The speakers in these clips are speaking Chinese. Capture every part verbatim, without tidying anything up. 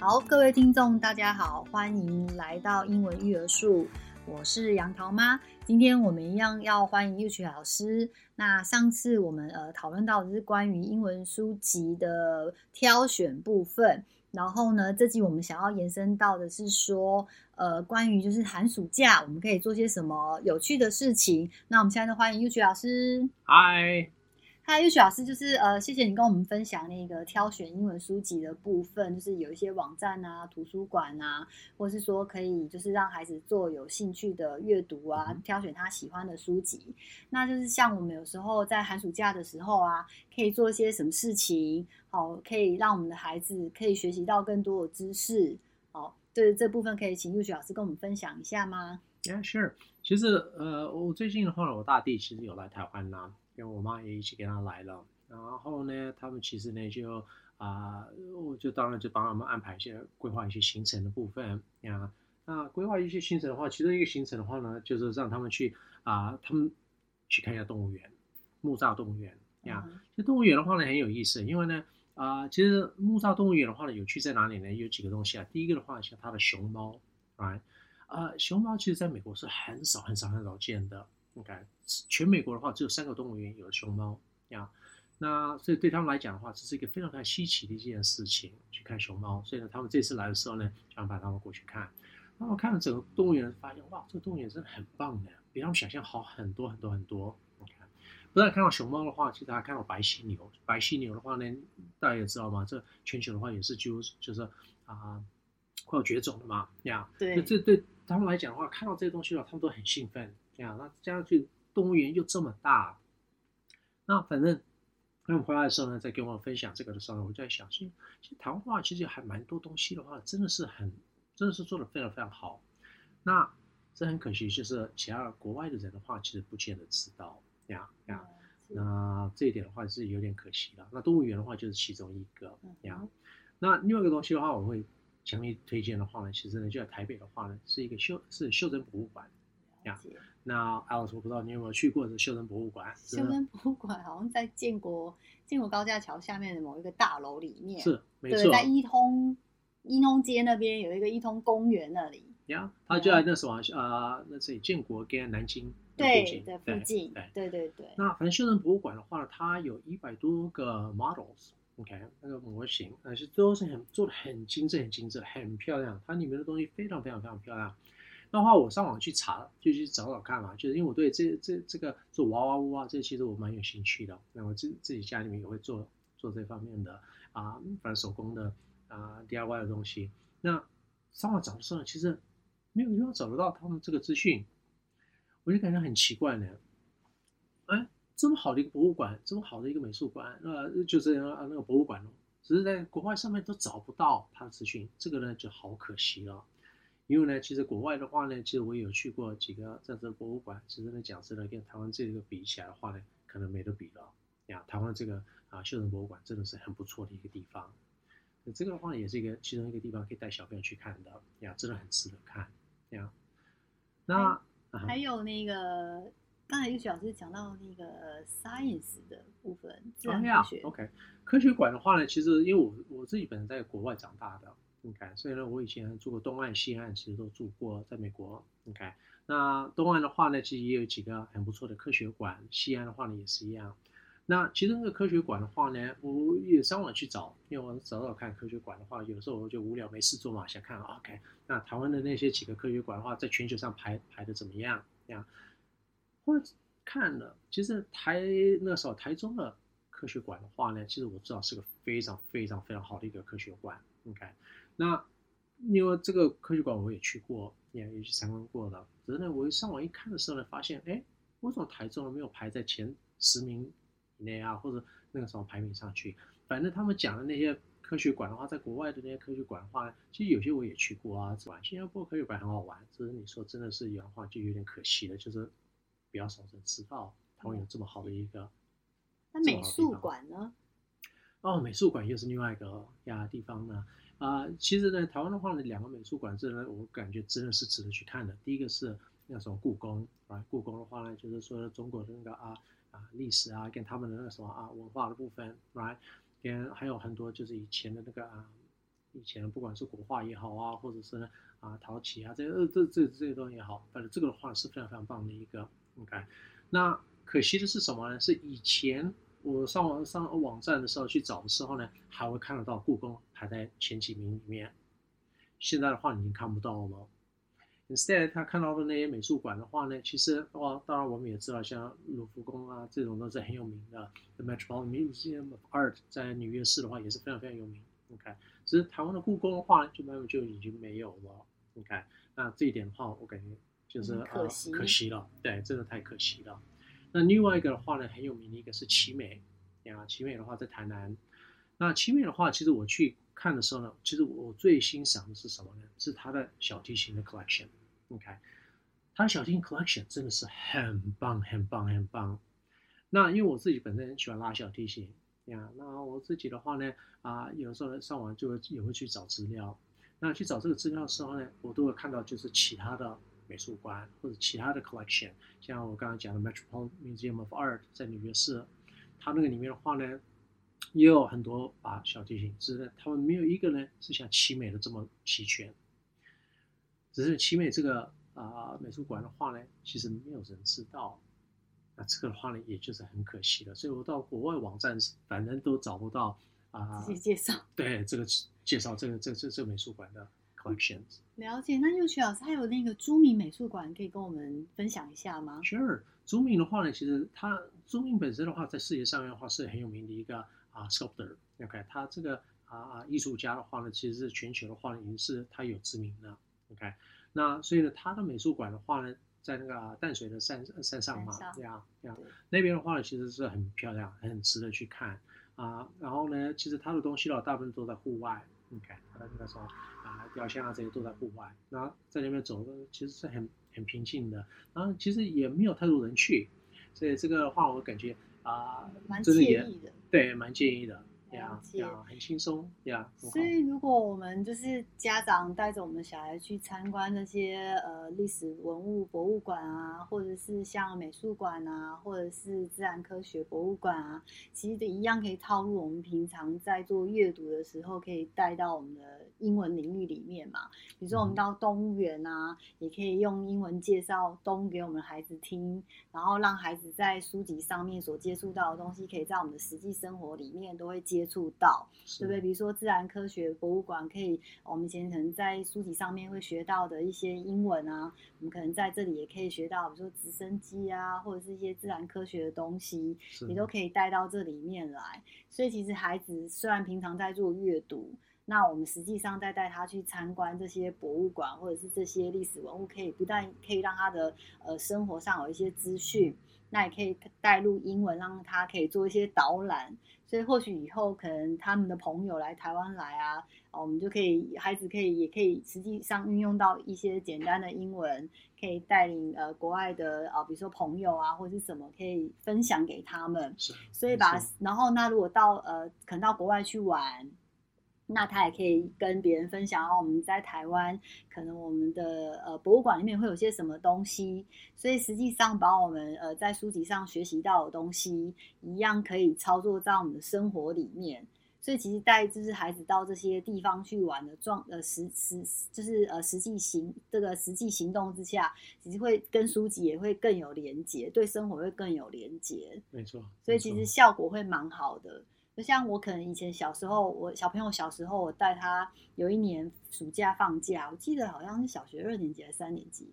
好，各位听众大家好，欢迎来到英文育儿树，我是杨桃妈。今天我们一样要欢迎Yuqi老师。那上次我们呃讨论到的是关于英文书籍的挑选部分，然后呢这集我们想要延伸到的是说呃关于就是寒暑假我们可以做些什么有趣的事情。那我们现在就欢迎Yuqi老师。嗨嗨，Yuqi老师，就是呃，谢谢你跟我们分享那个挑选英文书籍的部分，就是有一些网站啊、图书馆啊，或是说可以就是让孩子做有兴趣的阅读啊，挑选他喜欢的书籍。那就是像我们有时候在寒暑假的时候啊，可以做一些什么事情，好，可以让我们的孩子可以学习到更多的知识。好，对这部分可以请Yuqi老师跟我们分享一下吗？ Yeah, sure. 其实呃，我最近的话，我大弟其实有来台湾啦。因为我妈也一起跟他来了，然后呢他们其实呢就啊、呃，我就当然就帮他们安排一些规划一些行程的部分呀。那规划一些行程的话，其中一个行程的话呢，就是让他们去啊、呃，他们去看一下动物园，木栅动物园呀。嗯、其实动物园的话呢很有意思，因为呢啊、呃，其实木栅动物园的话呢有趣在哪里呢？有几个东西啊。第一个的话像它的熊猫，啊、呃，熊猫其实在美国是很少很少很少见的。Okay. 全美国的话只有三个动物园有熊猫呀，那所以对他们来讲的话，这是一个非常非常稀奇的一件事情，去看熊猫。所以呢，他们这次来的时候呢，想把他们过去看。那我看了整个动物园，发现哇，这个动物园真的很棒的，比他们想象好很多很多很多。Okay. 不但看到熊猫的话，其实还看到白犀牛。白犀牛的话呢，大家也知道嘛，这全球的话也是就就是啊，快要绝种了嘛呀。对，这对他们来讲的话，看到这些东西的话，他们都很兴奋。Yeah, 那加上去动物园又这么大，那反正他们回来的时候呢，在跟我分享这个的时候，我就在想，其实台湾话其实还蛮多东西的话，真的是很，真的是做得非常非常好。那这很可惜，就是其他国外的人的话，其实不见得知道呀呀。Yeah, yeah, 那这一点的话是有点可惜了。那动物园的话就是其中一个呀。Yeah. 那另外一个东西的话，我会强烈推荐的话呢，其实呢就在台北的话呢，是一个袖是袖珍博物馆。Yeah. 那 Alex 我不知道你有没有去过的袖珍博物馆。袖珍博物馆好像在建国建国高架桥下面的某一个大楼里面，是没错，在一通一通街那边有一个一通公园那里。Yeah, 它就在那什么呃，那是建国跟南京对的附近，对对 对, 对, 对。那反正袖珍博物馆的话，它有一百多个 models， OK， 那个模型，但是都是很做的很精致、很精致、很漂亮，它里面的东西非常非常非常漂亮。那话我上网去查，就去找找看嘛，就是因为我对这这这个做娃娃屋啊，这其实我蛮有兴趣的。那我自自己家里面也会做做这方面的啊、呃，反正手工的啊、呃、D I Y 的东西。那上网找的时候，其实没有地方找得到他们这个资讯，我就感觉很奇怪呢。哎，这么好的一个博物馆，这么好的一个美术馆，呃，就是那个博物馆，只是在国外上面都找不到它的资讯，这个呢就好可惜了。因为呢，其实国外的话呢，其实我也有去过几个这样的博物馆，其实呢讲真的跟台湾这个比起来的话呢，可能没得比了呀。台湾这个啊袖珍博物馆真的是很不错的一个地方，这个的话也是一个其中一个地方可以带小朋友去看的呀，真的很值得看呀。那还有那个、嗯、刚才Yuqi老师讲到那个 science 的部分，自然科学。Oh, yeah, OK， 科学馆的话呢，其实因为我我自己本身在国外长大的。Okay, 所以呢，我以前住过东岸、西岸，其实都住过，在美国。Okay, 那东岸的话呢，其实也有几个很不错的科学馆，西岸的话呢也是一样。那其实那个科学馆的话呢，我也上网去找，因为我找找看科学馆的话，有时候我就无聊没事做嘛，想看 OK， 那台湾的那些几个科学馆的话，在全球上排排的怎么样？这样，后来看了，其实台那时候台中的科学馆的话呢，其实我知道是个非常非常非常好的一个科学馆。OK。那因为这个科学馆我也去过，也也去参观过了。只是呢，我上网一看的时候呢，发现，哎，为什么台中没有排在前十名以内啊，或者那个什么排名上去？反正他们讲的那些科学馆的话，在国外的那些科学馆的话，其实有些我也去过啊，新加坡科学馆很好玩。只是你说真的是有的话，就有点可惜了，就是比较少人知道台湾有这么好的一个。那美术馆呢？哦，美术馆又是另外一个呀地方呢。啊、呃，其实呢，台湾的话呢，两个美术馆真的，我感觉真的是值得去看的。第一个是那种故宫，啊，故宫的话呢，就是说中国的那个啊啊历史啊，跟他们的那个什么啊文化的部分，啊，跟还有很多就是以前的那个啊以前不管是国画也好啊，或者是啊陶器啊，这呃这这这些东西也好，反正这个的话是非常非常棒的一个 OK。那可惜的是什么呢？是以前我上网上网站的时候去找的时候呢，还会看得到故宫排在前几名里面，现在的话你已经看不到了。Instead， 他看到的那些美术馆的话呢，其实哇，当然我们也知道，像卢浮宫啊这种都是很有名的。The Metropolitan Museum of Art 在纽约市的话也是非常非常有名。OK， 只是台湾的故宫的话，就慢慢就已经没有了。OK， 那这一点的话，我感觉就是、嗯、可惜、呃、可惜了，对，真的太可惜了。那另外一个的话呢，很有名的一个是奇美呀，奇美的话在台南。那奇美的话，其实我去看的时候呢，其实我最欣赏的是什么呢？是它的小提琴的 collection。OK， 他的小提琴 collection 真的是很棒很棒很棒。那因为我自己本身很喜欢拉小提琴呀，那我自己的话呢，啊、呃，有时候上网就也会去找资料。那去找这个资料的时候呢，我都会看到就是其他的美术馆或者其他的 collection， 像我刚刚讲的 Metropolitan Museum of Art 在纽约市，它那个里面的话呢，也有很多把小提琴，只是他们没有一个呢是像奇美的这么齐全。只是奇美这个、呃、美术馆的话呢，其实没有人知道，那这个的话呢，也就是很可惜了。所以我到国外网站，反正都找不到啊。自、呃、己介绍。对，这个介绍这个这这这美术馆的 collections。了解，那佑祺老师还有那个朱銘美术馆，可以跟我们分享一下吗？ Sure， 朱銘的话呢，其实他朱銘本身的话，在世界上面的话是很有名的一个啊 sculptor。OK， 他这个啊艺术家的话呢，其实是全球的话呢，已经是他有知名了。OK， 那所以呢，他的美术馆的话呢，在那个淡水的 山, 山上嘛，这样这样，那边的话呢，其实是很漂亮，很值得去看啊、呃。然后呢，其实他的东西呢，大部分都在户外。OK， 他的那个什么啊雕像啊这些都在户外，然后在那边走的其实是很很平静的，然后其实也没有太多人去，所以这个的话我感觉啊、呃，蛮惬意的，对，蛮惬意的。呀、yeah, yeah, ，很轻松呀。Yeah, 所以，如果我们就是家长带着我们小孩去参观那些呃历史文物博物馆啊，或者是像美术馆啊，或者是自然科学博物馆啊，其实一样可以套入我们平常在做阅读的时候，可以带到我们的英文领域里面嘛。比如说，我们到动物园啊，也可以用英文介绍动物给我们孩子听，然后让孩子在书籍上面所接触到的东西，可以在我们的实际生活里面都会接。接触到，对不对？比如说自然科学博物馆，可以我们以前可能在书籍上面会学到的一些英文啊，我们可能在这里也可以学到，比如说直升机啊，或者是一些自然科学的东西，也都可以带到这里面来。所以其实孩子虽然平常在做阅读，那我们实际上在带他去参观这些博物馆或者是这些历史文物，可以不但可以让他的、呃、生活上有一些资讯。那也可以带入英文，让他可以做一些导览，所以或许以后可能他们的朋友来台湾来啊，我们就可以孩子可以也可以实际上运用到一些简单的英文，可以带领呃国外的啊、呃，比如说朋友啊或者是什么，可以分享给他们。所以把然后那如果到呃可能到国外去玩。那他也可以跟别人分享哦，我们在台湾，可能我们的呃博物馆里面会有些什么东西，所以实际上把我们呃在书籍上学习到的东西，一样可以操作在我们的生活里面。所以其实带就是孩子到这些地方去玩的状呃实实就是呃实际行这个实际行动之下，其实会跟书籍也会更有连结，对生活会更有连结。没错，所以其实效果会蛮好的。就像我可能以前小时候，我小朋友小时候，我带他有一年暑假放假，我记得好像是小学二年级还是三年级，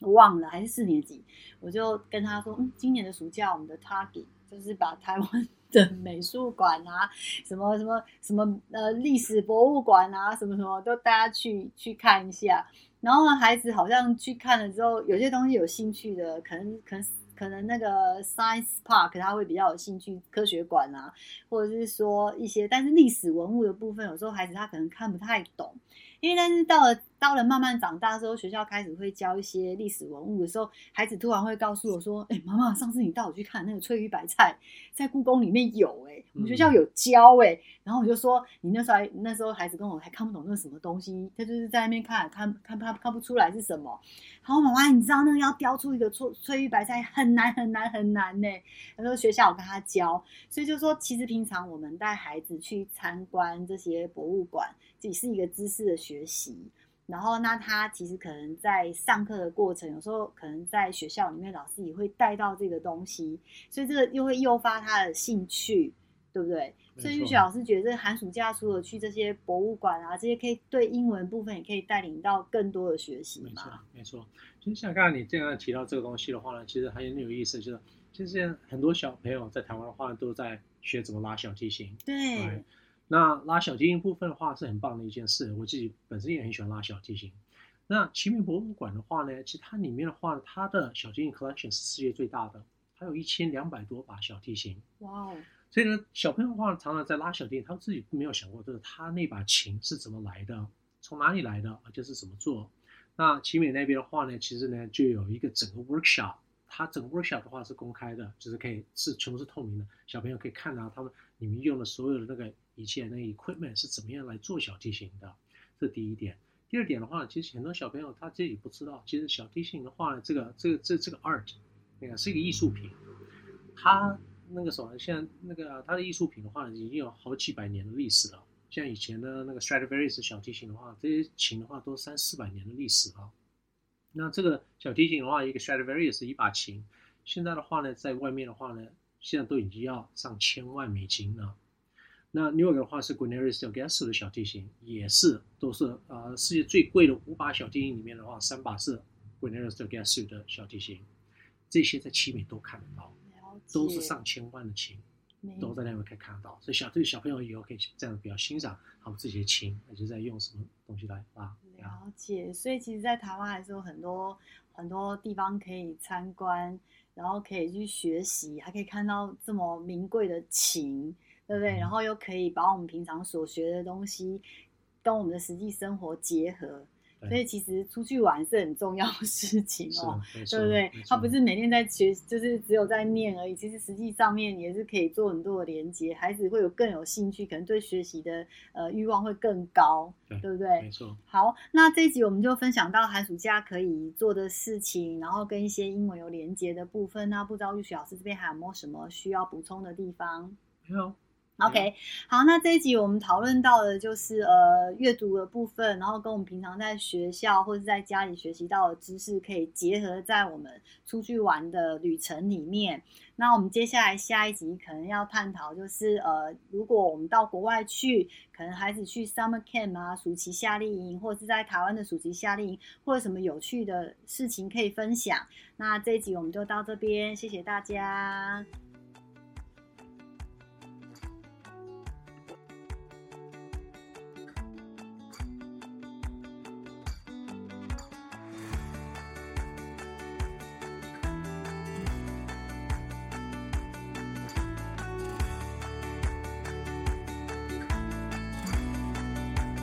我忘了还是四年级，我就跟他说，嗯，今年的暑假我们的 target 就是把台湾的美术馆啊，什么什么什么呃历史博物馆啊，什么什么都带他去去看一下。然后孩子好像去看了之后，有些东西有兴趣的，可能可能。可能那个 Science Park 他会比较有兴趣，科学馆啊，或者是说一些，但是历史文物的部分，有时候孩子他可能看不太懂，因为但是到了到了慢慢长大之后，学校开始会教一些历史文物的时候，孩子突然会告诉我说：“哎、欸，妈妈，上次你带我去看那个翠玉白菜，在故宫里面有哎、欸，我们学校有教哎、欸。嗯”然后我就说：“你那时候那时候孩子跟我还看不懂那是什么东西，他就是在那边看看看看看不出来是什么。”然后妈妈，你知道那个要雕出一个翠玉白菜很很难很难很难呢、欸。他说学校有跟他教，所以就说其实平常我们带孩子去参观这些博物馆，也是一个知识的学习。然后那他其实可能在上课的过程，有时候可能在学校里面老师也会带到这个东西，所以这个又会诱发他的兴趣，对不对？所以玉雪老师觉得寒暑假除了去这些博物馆啊，这些可以对英文部分也可以带领到更多的学习嘛。没错，就像刚才你这样提到这个东西的话呢，其实还很有意思，就是其实很多小朋友在台湾的话都在学怎么拉小提琴。对。嗯，那拉小提琴部分的话是很棒的一件事，我自己本身也很喜欢拉小提琴。那奇美博物馆的话呢，其实它里面的话，它的小提琴 collection 是世界最大的，它有一千两百多把小提琴。哇哦！所以呢，小朋友的话常常在拉小提琴，他自己没有想过，就是他那把琴是怎么来的，从哪里来的，而且是怎么做。那奇美那边的话呢，其实呢就有一个整个 workshop， 它整个 workshop 的话是公开的，就是可以是全部是透明的，小朋友可以看到他们里面用的所有的那个仪器那个 equipment 是怎么样来做小提琴的，这第一点。第二点的话，其实很多小朋友他自己不知道，其实小提琴的话，这个这个这这个 art， 那个是一个艺术品，它。那个时候现在那个它的艺术品的话已经有好几百年的历史了，像以前的那个 Stradivarius 小提琴的话，这些琴的话都三四百年的历史了。那这个小提琴的话，一个 Stradivarius 一把琴，现在的话呢，在外面的话呢，现在都已经要上千万美金了。那另外一个的话是 Guarneri del Gesù 的小提琴，也是都是呃世界最贵的五把小提琴里面的话，三把是 Guarneri del Gesù 的小提琴，这些在奇美都看得到。都是上千万的琴，都在那边可以看到，所以小对小朋友以后可以这样比较欣赏他们自己的琴，而且在用什么东西来拉。了解，所以其实，在台湾还是有很多很多地方可以参观，然后可以去学习，还可以看到这么名贵的琴，对不对？嗯、然后又可以把我们平常所学的东西跟我们的实际生活结合。所以其实出去玩是很重要的事情哦，对不对？他不是每天在学，就是只有在念而已。其实实际上面也是可以做很多的连接，孩子会有更有兴趣，可能对学习的呃欲望会更高， 对， 对不对？没错。好，那这一集我们就分享到寒暑假可以做的事情，然后跟一些英文有连接的部分。那不知道玉雪老师这边还有没有什么需要补充的地方？没有。OK， 好，那这一集我们讨论到的就是呃阅读的部分，然后跟我们平常在学校或是在家里学习到的知识可以结合在我们出去玩的旅程里面。那我们接下来下一集可能要探讨就是呃如果我们到国外去，可能孩子去 summer camp 啊，暑期夏令营，或是在台湾的暑期夏令营，或者什么有趣的事情可以分享。那这一集我们就到这边，谢谢大家。